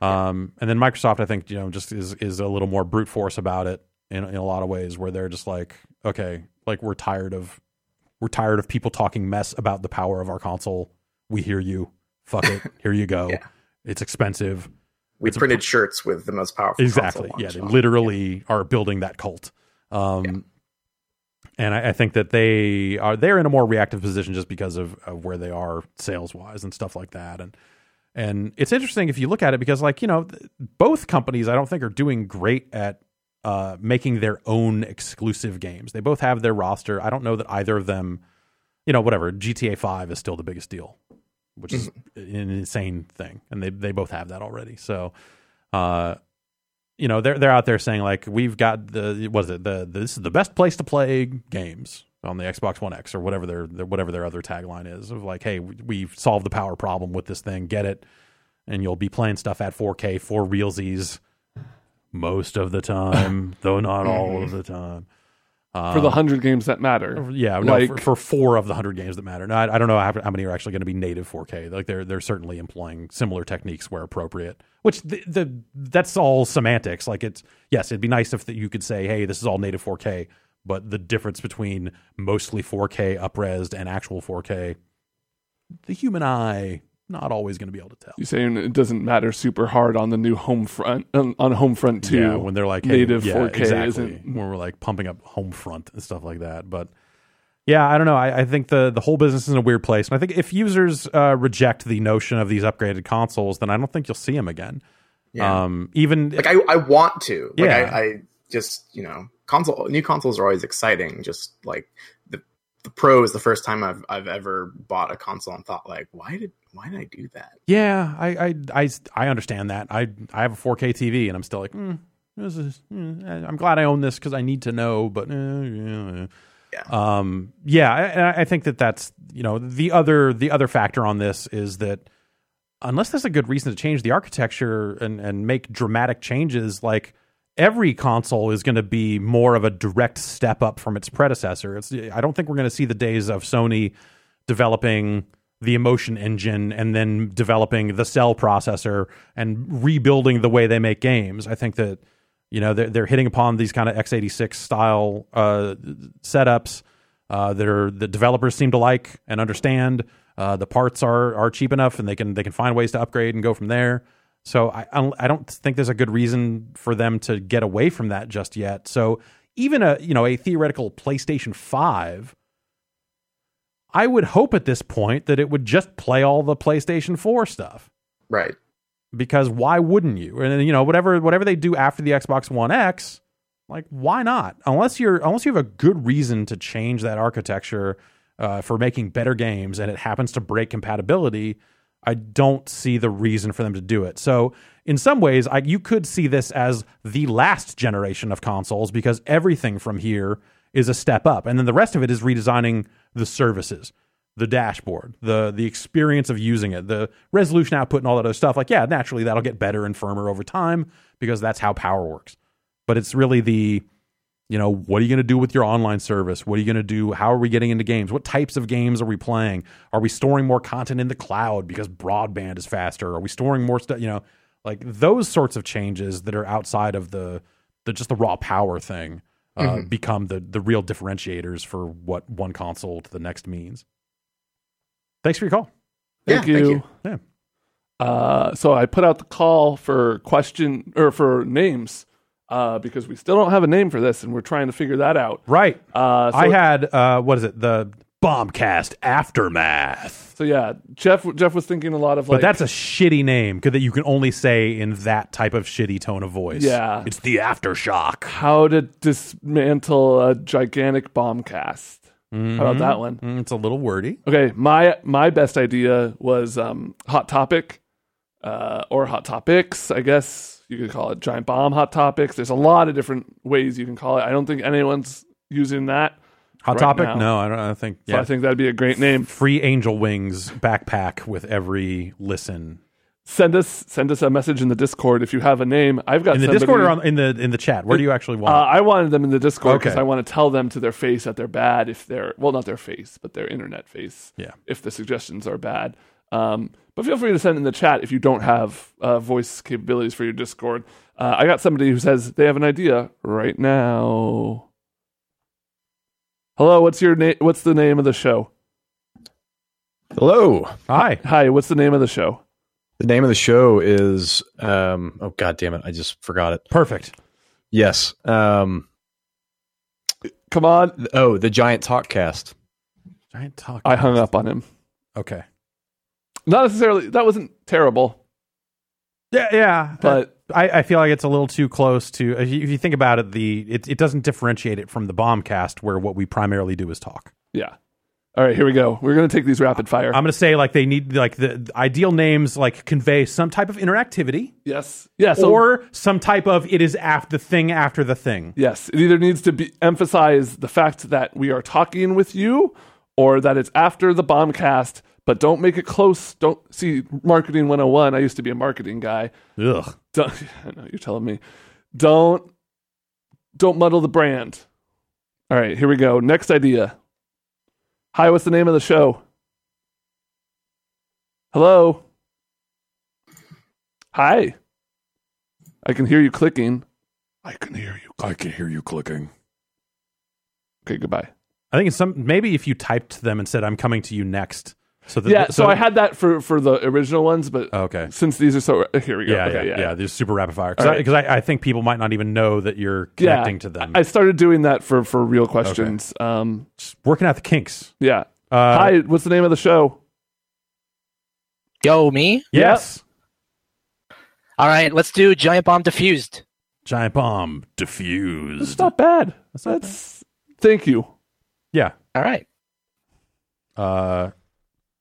And then Microsoft, I think, you know, just is a little more brute force about it in a lot of ways, where they're just like, okay, like, we're tired of people talking mess about the power of our console. We hear you. Fuck it. Here you go. Yeah. It's expensive. We printed shirts with the most powerful. Exactly. Yeah. They literally are building that cult. And I think that they're in a more reactive position just because of where they are sales wise and stuff like that. And it's interesting if you look at it because, like, you know, both companies I don't think are doing great at making their own exclusive games. They both have their roster. I don't know that either of them, you know, whatever. GTA 5 is still the biggest deal, which is an insane thing. And they both have that already. So, you know, they're out there saying, like, we've got this is the best place to play games on the Xbox One X or whatever their other tagline is of, like, hey, we've solved the power problem with this thing, get it, and you'll be playing stuff at 4K for realsies most of the time, though not all of the time. For the 100 games that matter. Yeah, like, no, for 4 of the 100 games that matter. No, I don't know how many are actually going to be native 4K. Like, they're certainly employing similar techniques where appropriate, which that's all semantics. Like, it's, yes, it'd be nice if you could say, hey, this is all native 4K, but the difference between mostly 4K upresed and actual 4K, the human eye, not always going to be able to tell. You're saying it doesn't matter super hard on the new Homefront, on Homefront 2. Yeah, when they're like, hey, native 4K exactly. Isn't... When we're like pumping up Homefront and stuff like that. But yeah, I don't know. I think the whole business is in a weird place. And I think if users reject the notion of these upgraded consoles, then I don't think you'll see them again. Yeah. Even... Like, I want to. Like, yeah. I just, you know, new consoles are always exciting. Just like... The Pro is the first time I've ever bought a console and thought, like, why did I do that? Yeah, I understand that. I have a 4K TV and I'm still like, I'm glad I own this because I need to know. But I think that's you know the other factor on this is that unless there's a good reason to change the architecture and make dramatic changes, like. Every console is going to be more of a direct step up from its predecessor. I don't think we're going to see the days of Sony developing the emotion engine and then developing the cell processor and rebuilding the way they make games. I think that, you know, they're hitting upon these kind of x86 style setups that are the developers seem to like and understand. The parts are cheap enough and they can find ways to upgrade and go from there. So I don't think there's a good reason for them to get away from that just yet. So even a theoretical PlayStation 5, I would hope at this point that it would just play all the PlayStation 4 stuff. Right. Because why wouldn't you? And you know, whatever they do after the Xbox One X, like why not? Unless you have a good reason to change that architecture for making better games and it happens to break compatibility, I don't see the reason for them to do it. So in some ways, you could see this as the last generation of consoles because everything from here is a step up. And then the rest of it is redesigning the services, the dashboard, the experience of using it, the resolution output and all that other stuff. Like, yeah, naturally, that'll get better and firmer over time because that's how power works. But it's really the, you know, what are you going to do with your online service? What are you going to do? How are we getting into games? What types of games are we playing? Are we storing more content in the cloud because broadband is faster? Are we storing more stuff? You know, like those sorts of changes that are outside of the just the raw power thing become the real differentiators for what one console to the next means. Thanks for your call. Thank you. Yeah. So I put out the call for question or for names. Because we still don't have a name for this, and we're trying to figure that out. Right. So I had, the Bombcast Aftermath. So, yeah, Jeff was thinking a lot of, like... But that's a shitty name that you can only say in that type of shitty tone of voice. Yeah. It's the Aftershock. How to dismantle a gigantic Bombcast. Mm-hmm. How about that one? It's a little wordy. Okay, my best idea was Hot Topic, or Hot Topics, I guess... You could call it Giant Bomb Hot Topics. There's a lot of different ways you can call it. I don't think anyone's using that. Hot right Topic? Now. No, I don't. I think. Yeah. So I think that'd be a great name. Free Angel Wings backpack with every listen. Send us a message in the Discord if you have a name. I've got in the somebody, Discord or in the chat. Where do you actually want? I wanted them in the Discord because I want to tell them to their face that they're bad if they're not their face but their internet face. Yeah. If the suggestions are bad. But feel free to send in the chat if you don't have voice capabilities for your Discord. I got somebody who says they have an idea right now. Hello, what's the name of the show? Hello. Hi, what's the name of the show? The name of the show is oh god damn it, I just forgot it. Perfect. Yes. Come on. Oh, the Giant Talk Cast. Giant Talk. I hung up on him. Okay. Not necessarily. That wasn't terrible. Yeah. But I feel like it's a little too close to. If you think about it, it doesn't differentiate it from the Bombcast, where what we primarily do is talk. Yeah. All right, here we go. We're going to take these rapid fire. I'm going to say they need the ideal names convey some type of interactivity. Yes. Yeah, or some type of it is the thing after the thing. Yes. It either needs to emphasize the fact that we are talking with you, or that it's after the Bombcast, but don't make it close. Don't see marketing 101. I used to be a marketing guy. Ugh. I know you're telling me. Don't muddle the brand. All right, here we go. Next idea. Hi, what's the name of the show? Hello? Hi. I can hear you clicking. I can hear you clicking. Okay, goodbye. I think maybe if you typed them and said, I'm coming to you next. So I had that for the original ones, but okay. Since these are so... Here we go. Yeah. They're super rapid fire. Because I think people might not even know that you're connecting to them. I started doing that for real questions. Okay. Just working out the kinks. Yeah. Hi, what's the name of the show? Yo, me? Yes. Yep. All right, let's do Giant Bomb Diffused. Giant Bomb Diffused. That's not bad. That's not bad. Thank you. Yeah. All right.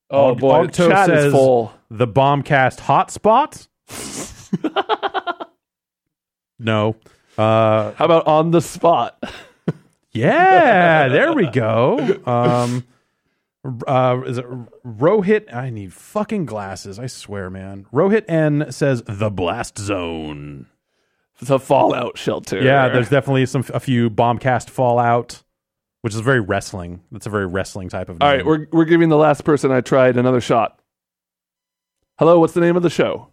Oh boy, Octo chat says, is full. The Bombcast hotspot? No. How about on the spot? Yeah, there we go. Is it Rohit? I need fucking glasses. I swear, man. Rohit N says the Blast Zone. It's a Fallout shelter. Yeah, there's definitely a few Bombcast Fallout. Which is very wrestling. That's a very wrestling type of name. All right, we're giving the last person I tried another shot. Hello, what's the name of the show?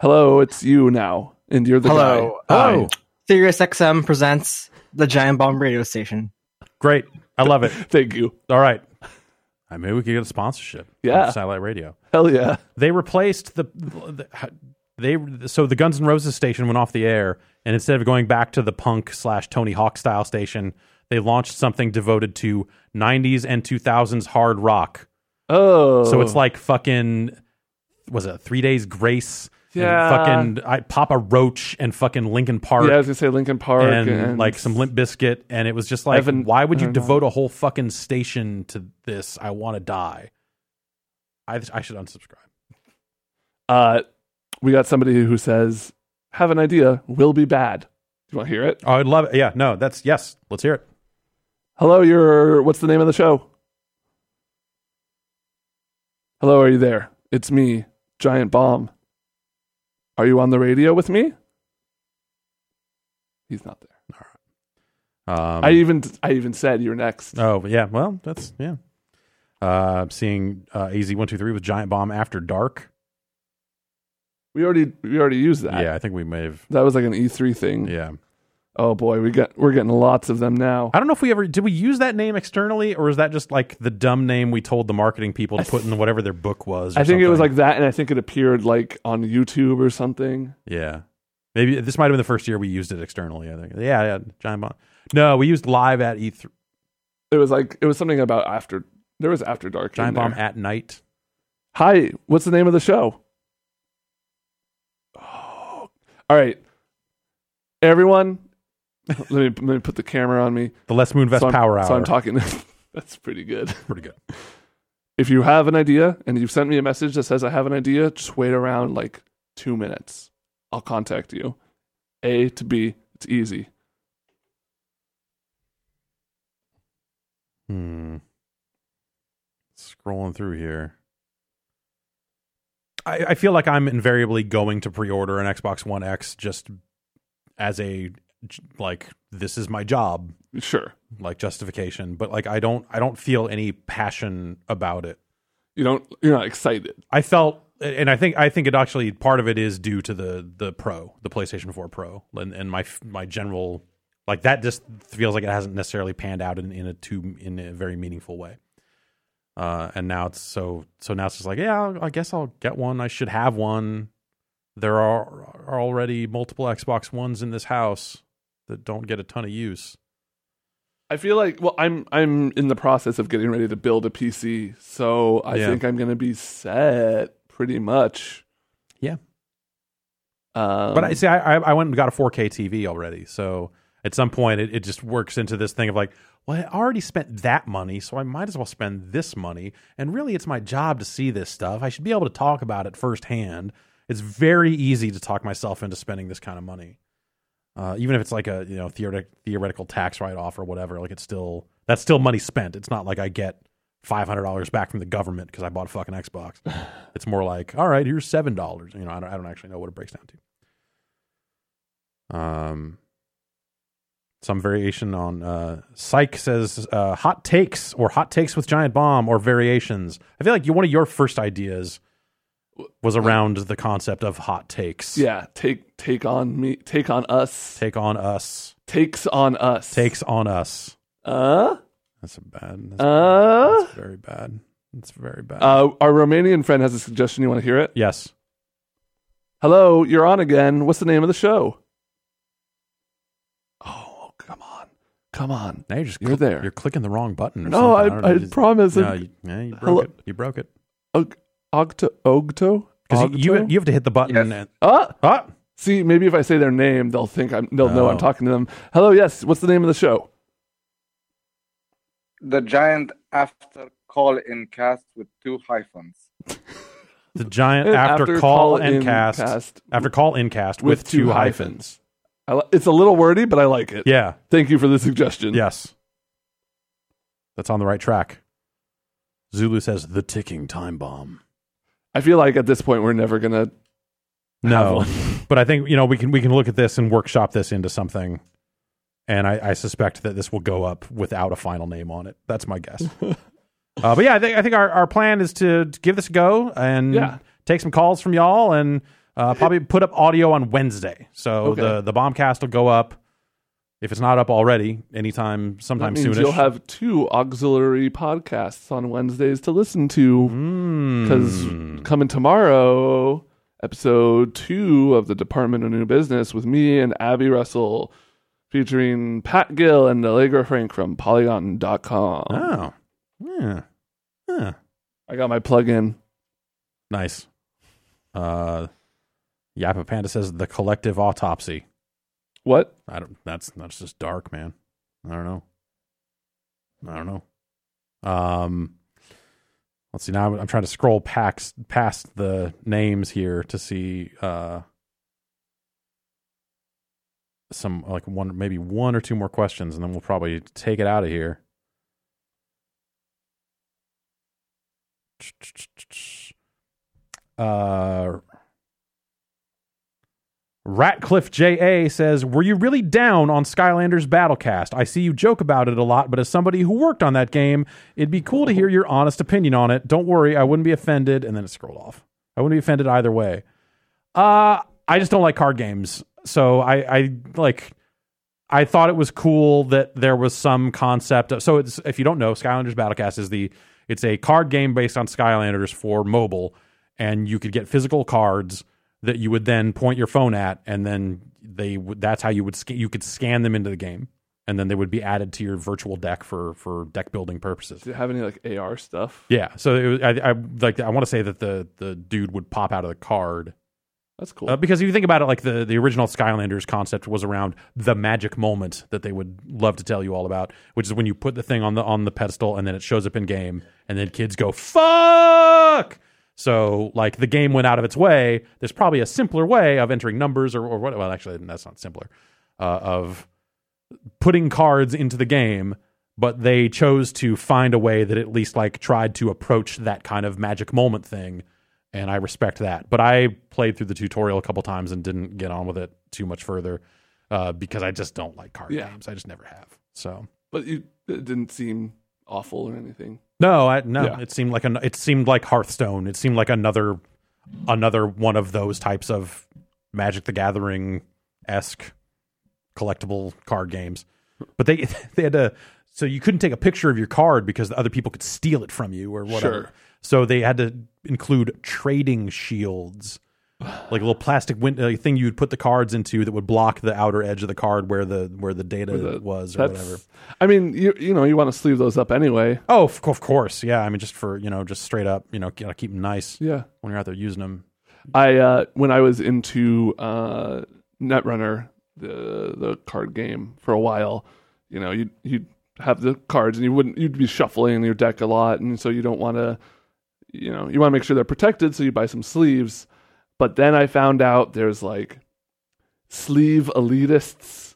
Hello, it's you now, and you're the guy. Hello, SiriusXM presents the Giant Bomb radio station. Great, I love it. Thank you. All right, maybe we could get a sponsorship. Yeah, satellite radio. Hell yeah! They replaced the Guns N' Roses station went off the air, and instead of going back to the punk / Tony Hawk style station, they launched something devoted to 90s and 2000s hard rock. Oh. So it's like fucking, was it 3 Days Grace? Yeah. And fucking Papa Roach and fucking Linkin Park. Yeah, I was going to say Linkin Park. And like some Limp Bizkit. And it was just like, why would you devote a whole fucking station to this? I want to die. I should unsubscribe. We got somebody who says... Have an idea. Will be bad. Do you want to hear it? Oh, I'd love it. Yeah, no, that's yes. Let's hear it. Hello, what's the name of the show? Hello, are you there? It's me, Giant Bomb. Are you on the radio with me? He's not there. All right. I even said you're next. Oh yeah. Well, that's yeah. Seeing AZ123 with Giant Bomb After Dark. We already used that. Yeah, I think we may have. That was like an E3 thing. Yeah. Oh boy, we're getting lots of them now. I don't know if we ever did. We use that name externally, or is that just like the dumb name we told the marketing people to put in whatever their book was? I think it was like that, and I think it appeared like on YouTube or something. Yeah, maybe this might have been the first year we used it externally. I think. Yeah, Giant Bomb. No, we used live at E3. It was something about after. There was After Dark. Giant Bomb at Night. Hi, what's the name of the show? All right, everyone. Let me put the camera on me. The Les Moonves Power Hour. So I'm talking. That's pretty good. Pretty good. If you have an idea and you've sent me a message that says I have an idea, just wait around 2 minutes. I'll contact you. A to B. It's easy. Scrolling through here. I feel like I'm invariably going to pre-order an Xbox One X just as this is my job. Sure. Justification. But I don't feel any passion about it. You're not excited. I think it actually, part of it is due to the PlayStation 4 Pro and my general, that just feels like it hasn't necessarily panned out in a very meaningful way. And now it's so now it's just I guess I'll get one. I should have one. There are already multiple Xbox Ones in this house. that don't get a ton of use. I feel like, well, I'm in the process of getting ready to build a PC, so I think I'm going to be set pretty much. Yeah. But I see, I went and got a 4K TV already, so at some point it just works into this thing of like, well, I already spent that money, so I might as well spend this money. And really, it's my job to see this stuff. I should be able to talk about it firsthand. It's very easy to talk myself into spending this kind of money, even if it's like a theoretical tax write-off or whatever. Like that's still money spent. It's not like I get $500 back from the government because I bought a fucking Xbox. It's more like, all right, here's $7. I don't actually know what it breaks down to. Some variation on Psych says hot takes or hot takes with Giant Bomb or variations. I feel like one of your first ideas was around the concept of hot takes. Yeah, takes on us. That's very bad. That's very bad. Our Romanian friend has a suggestion. You want to hear it? Yes. Hello, you're on again. What's the name of the show? Come on. Now you're there. You're clicking the wrong button. No, I promise. No, you broke it. You broke it. Ogto? Because you have to hit the button. Yes. And, see, maybe if I say their name, they'll think know I'm talking to them. Hello, yes. What's the name of the show? The Giant After Call In Cast with 2 hyphens. The Giant After Call In Cast. After Call In Cast with 2 hyphens. It's a little wordy, but I like it. Yeah. Thank you for the suggestion. Yes. That's on the right track. Zulu says, the ticking time bomb. I feel like at this point we're never going to... No. But I think, we can look at this and workshop this into something. And I suspect that this will go up without a final name on it. That's my guess. But yeah, I think our plan is to give this a go and take some calls from y'all and... probably put up audio on Wednesday, so okay. The Bombcast will go up if it's not up already sometime soonish. You'll have 2 auxiliary podcasts on Wednesdays to listen to because coming tomorrow, episode 2 of the Department of New Business with me and Abby Russell, featuring Pat Gill and Allegra Frank from Polygon.com. Oh, yeah. I got my plug in. Nice. Yappa Panda says the collective autopsy. What? That's just dark, man. I don't know. Let's see. Now I'm trying to scroll past the names here to see some like maybe one or two more questions, and then we'll probably take it out of here. Ratcliffe J.A. says, were you really down on Skylanders Battlecast? I see you joke about it a lot, but as somebody who worked on that game, it'd be cool to hear your honest opinion on it. Don't worry, I wouldn't be offended. And then it scrolled off. I wouldn't be offended either way. I just don't like card games. So I thought it was cool that there was some concept of, so it's, if you don't know, Skylanders Battlecast it's a card game based on Skylanders for mobile, and you could get physical cards that you would then point your phone at, and then that's how you could scan them into the game, and then they would be added to your virtual deck for deck building purposes. Did it have any like AR stuff? Yeah, so it was, I want to say that the dude would pop out of the card. That's cool because if you think about it, like the original Skylanders concept was around the magic moment that they would love to tell you all about, which is when you put the thing on the pedestal and then it shows up in game, and then kids go fuck. So, like, the game went out of its way. There's probably a simpler way of entering numbers or what? Well, actually, that's not simpler. Of putting cards into the game, but they chose to find a way that at least, like, tried to approach that kind of magic moment thing, and I respect that. But I played through the tutorial a couple times and didn't get on with it too much further because I just don't like card games. I just never have. So, but it didn't seem awful or anything. No. It seemed like Hearthstone. It seemed like another one of those types of Magic the Gathering-esque collectible card games. But they had to, so you couldn't take a picture of your card because the other people could steal it from you or whatever. Sure. So they had to include trading shields like a little plastic window thing you'd put the cards into that would block the outer edge of the card where the data was or whatever. I mean, you know, you want to sleeve those up anyway. Oh, of course, yeah. I mean, just for, you know, just straight up, you know, keep them nice. Yeah. When you're out there using them. When I was into Netrunner, the card game for a while, you know, you'd have the cards and you'd be shuffling your deck a lot, and so you don't want to, you know, you want to make sure they're protected, so you buy some sleeves. But then I found out there's like sleeve elitists.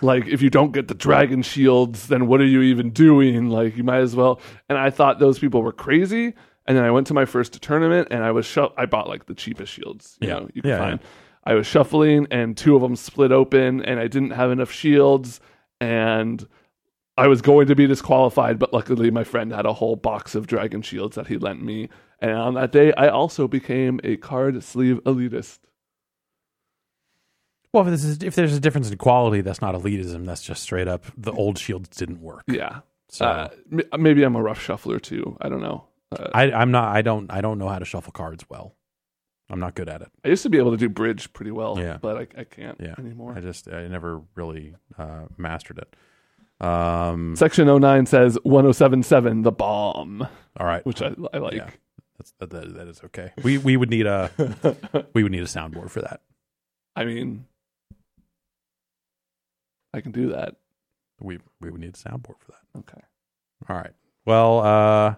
Like, if you don't get the dragon shields, then what are you even doing? Like, you might as well. And I thought those people were crazy. And then I went to my first tournament and I bought like the cheapest shields. You know, you can find. Yeah. I was shuffling and two of them split open and I didn't have enough shields and I was going to be disqualified, but luckily my friend had a whole box of dragon shields that he lent me. And on that day, I also became a card sleeve elitist. Well, if there's a difference in quality, that's not elitism. That's just straight up the old shields didn't work. Yeah. So maybe I'm a rough shuffler too. I don't know. I don't know how to shuffle cards well. I'm not good at it. I used to be able to do bridge pretty well, but I can't anymore. I never really mastered it. Section 09 says 1077 the bomb. All right, which I like. Yeah. That is okay. We would need a soundboard for that. I mean, I can do that. We would need a soundboard for that. Okay. All right. Well,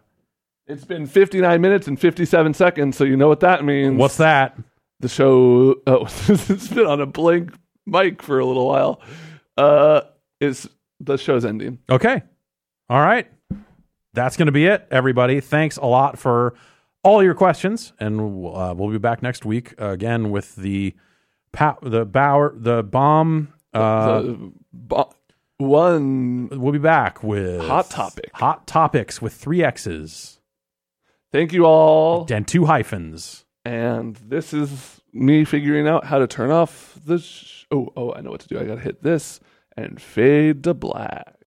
it's been 59 minutes and 57 seconds, so you know what that means. What's that? The show. Oh, it's been on a blank mic for a little while. The show's ending. Okay. All right. That's going to be it, everybody. Thanks a lot for all your questions, and we'll be back next week again with the bomb. We'll be back with hot topics with 3 X's. Thank you all. And 2 hyphens. And this is me figuring out how to turn off the I know what to do. I got to hit this. And fade to black.